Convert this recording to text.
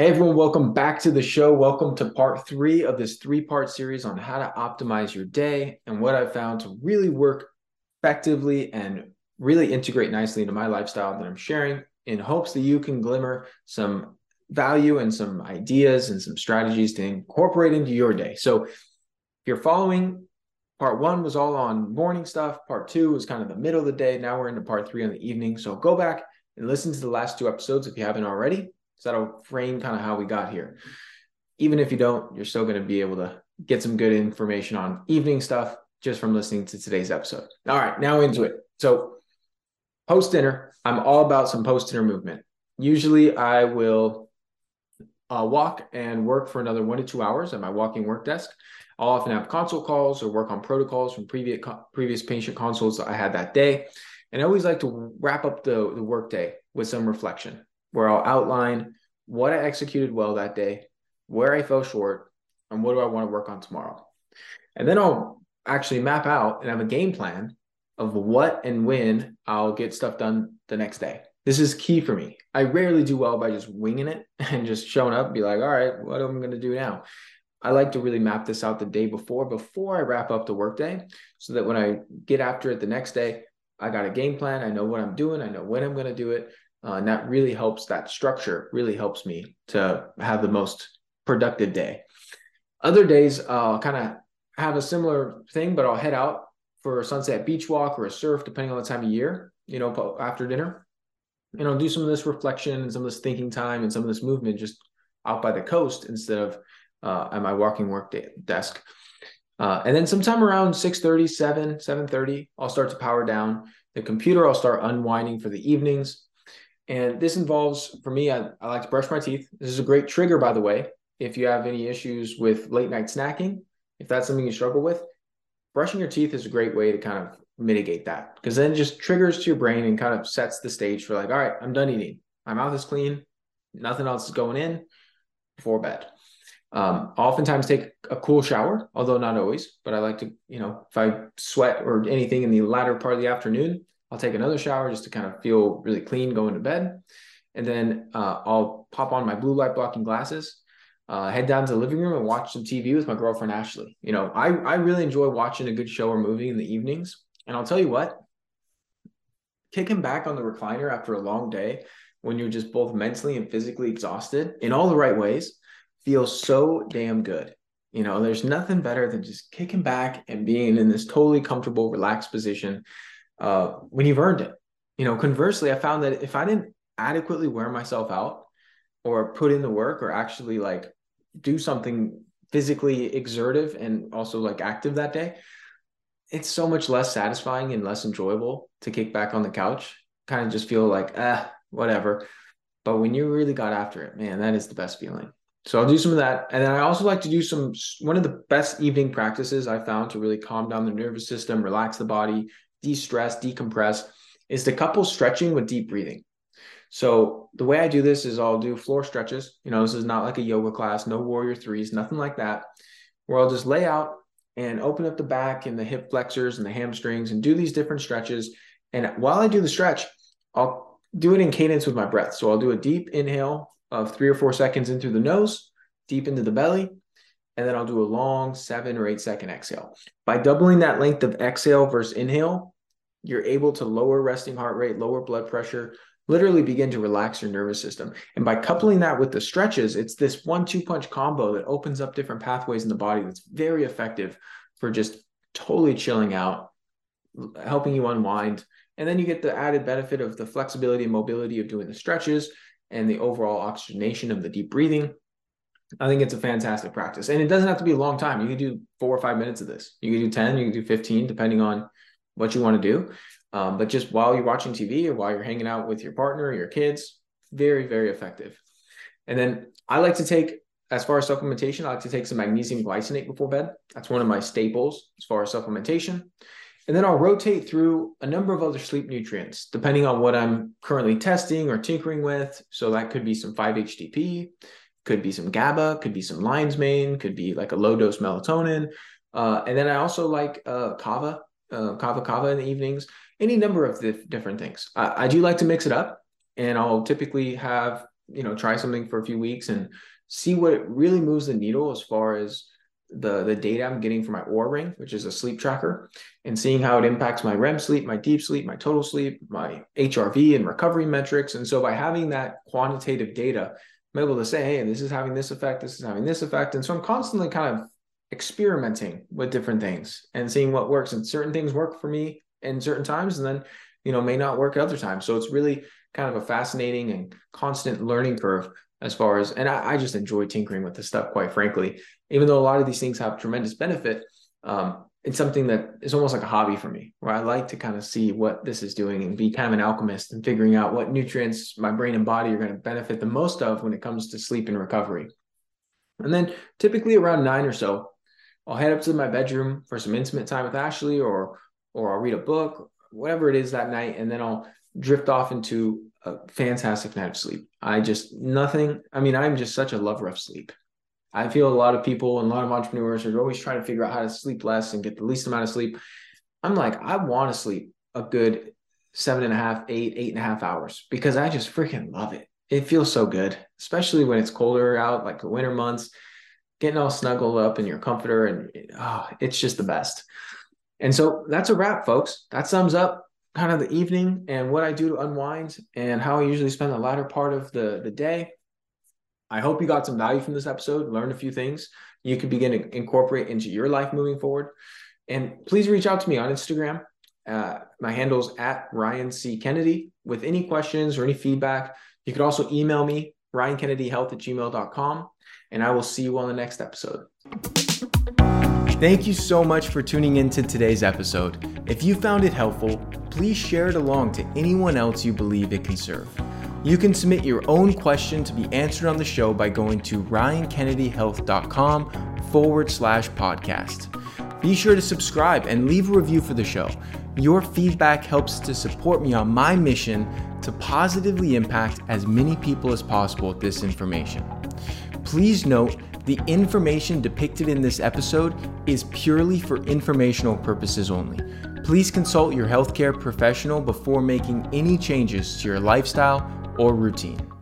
Hey everyone, welcome back to the show. Welcome to part three of this three-part series on how to optimize your day and what I've found to really work effectively and really integrate nicely into my lifestyle that I'm sharing in hopes that you can glimmer some value and some ideas and some strategies to incorporate into your day. So if you're following, part one was all on morning stuff. Part two was kind of the middle of the day. Now we're into part three on the evening. So go back and listen to the last two episodes if you haven't already. So that'll frame kind of how we got here. Even if you don't, you're still going to be able to get some good information on evening stuff just from listening to today's episode. All right, now into it. So post-dinner, I'm all about some post-dinner movement. Usually I will walk and work for another 1 to 2 hours at my walking work desk. I'll often have consult calls or work on protocols from previous patient consults that I had that day. And I always like to wrap up the workday with some reflection, where I'll outline what I executed well that day, where I fell short, and what do I want to work on tomorrow. And then I'll actually map out and have a game plan of what and when I'll get stuff done the next day. This is key for me. I rarely do well by just winging it and just showing up and be like, all right, what am I going to do now? I like to really map this out the day before I wrap up the workday, so that when I get after it the next day, I got a game plan. I know what I'm doing. I know when I'm going to do it. And that really helps, that structure really helps me to have the most productive day. Other days, I'll kind of have a similar thing, but I'll head out for a sunset beach walk or a surf, depending on the time of year, you know, after dinner. And I'll do some of this reflection and some of this thinking time and some of this movement just out by the coast instead of at my walking work desk. And then sometime around 6:30, 7:30, I'll start to power down the computer. I'll start unwinding for the evenings. And this involves, for me, I like to brush my teeth. This is a great trigger, by the way, if you have any issues with late night snacking, if that's something you struggle with, brushing your teeth is a great way to kind of mitigate that, because then it just triggers to your brain and kind of sets the stage for like, all right, I'm done eating. My mouth is clean. Nothing else is going in before bed. Oftentimes take a cool shower, although not always, but I like to, you know, if I sweat or anything in the latter part of the afternoon, I'll take another shower just to kind of feel really clean going to bed. And then I'll pop on my blue light blocking glasses, head down to the living room and watch some TV with my girlfriend, Ashley. You know, I really enjoy watching a good show or movie in the evenings. And I'll tell you what, kicking back on the recliner after a long day when you're just both mentally and physically exhausted in all the right ways feels so damn good. You know, there's nothing better than just kicking back and being in this totally comfortable, relaxed position when you've earned it. You know, conversely, I found that if I didn't adequately wear myself out or put in the work or actually like do something physically exertive and also like active that day, it's so much less satisfying and less enjoyable to kick back on the couch, kind of just feel like, whatever. But when you really got after it, man, that is the best feeling. So I'll do some of that. And then I also like to do one of the best evening practices I found to really calm down the nervous system, relax the body, de-stress, decompress, is to couple stretching with deep breathing. So the way I do this is I'll do floor stretches. You know, this is not like a yoga class, no warrior threes, nothing like that, where I'll just lay out and open up the back and the hip flexors and the hamstrings and do these different stretches. And while I do the stretch, I'll do it in cadence with my breath. So I'll do a deep inhale of 3 or 4 seconds in through the nose, deep into the belly, and then I'll do a long 7 or 8 second exhale. By doubling that length of exhale versus inhale, you're able to lower resting heart rate, lower blood pressure, literally begin to relax your nervous system. And by coupling that with the stretches, it's this 1-2 punch combo that opens up different pathways in the body that's very effective for just totally chilling out, helping you unwind. And then you get the added benefit of the flexibility and mobility of doing the stretches and the overall oxygenation of the deep breathing. I think it's a fantastic practice, and it doesn't have to be a long time. You can do 4 or 5 minutes of this. You can do 10, you can do 15, depending on what you want to do. But just while you're watching TV or while you're hanging out with your partner or your kids, very, very effective. And then I like to take, as far as supplementation, I like to take some magnesium glycinate before bed. That's one of my staples as far as supplementation. And then I'll rotate through a number of other sleep nutrients, depending on what I'm currently testing or tinkering with. So that could be some 5-HTP, could be some GABA, could be some Lion's Mane, could be like a low dose melatonin. And then I also like Kava Kava in the evenings, any number of different things. I do like to mix it up, and I'll typically have you know, try something for a few weeks and see what really moves the needle as far as the data I'm getting from my Oura ring, which is a sleep tracker, and seeing how it impacts my REM sleep, my deep sleep, my total sleep, my HRV and recovery metrics. And so by having that quantitative data, I'm able to say, hey, this is having this effect, this is having this effect. And so I'm constantly kind of experimenting with different things and seeing what works. And certain things work for me in certain times and then, you know, may not work at other times. So it's really kind of a fascinating and constant learning curve as far as, and I just enjoy tinkering with this stuff, quite frankly, even though a lot of these things have tremendous benefit. It's something that is almost like a hobby for me, where I like to kind of see what this is doing and be kind of an alchemist and figuring out what nutrients my brain and body are going to benefit the most of when it comes to sleep and recovery. And then typically around 9 or so, I'll head up to my bedroom for some intimate time with Ashley, or I'll read a book, whatever it is that night. And then I'll drift off into a fantastic night of sleep. I'm just such a lover of sleep. I feel a lot of people and a lot of entrepreneurs are always trying to figure out how to sleep less and get the least amount of sleep. I'm like, I want to sleep a good 7.5, 8, 8.5 hours because I just freaking love it. It feels so good, especially when it's colder out, like the winter months, getting all snuggled up in your comforter, and it's just the best. And so that's a wrap, folks. That sums up kind of the evening and what I do to unwind and how I usually spend the latter part of the day. I hope you got some value from this episode, learned a few things you can begin to incorporate into your life moving forward. And please reach out to me on Instagram. My handle's at Ryan C. Kennedy with any questions or any feedback. You could also email me, ryankennedyhealth@gmail.com, and I will see you on the next episode. Thank you so much for tuning into today's episode. If you found it helpful, please share it along to anyone else you believe it can serve. You can submit your own question to be answered on the show by going to ryankennedyhealth.com/podcast. Be sure to subscribe and leave a review for the show. Your feedback helps to support me on my mission to positively impact as many people as possible with this information. Please note, the information depicted in this episode is purely for informational purposes only. Please consult your healthcare professional before making any changes to your lifestyle or routine.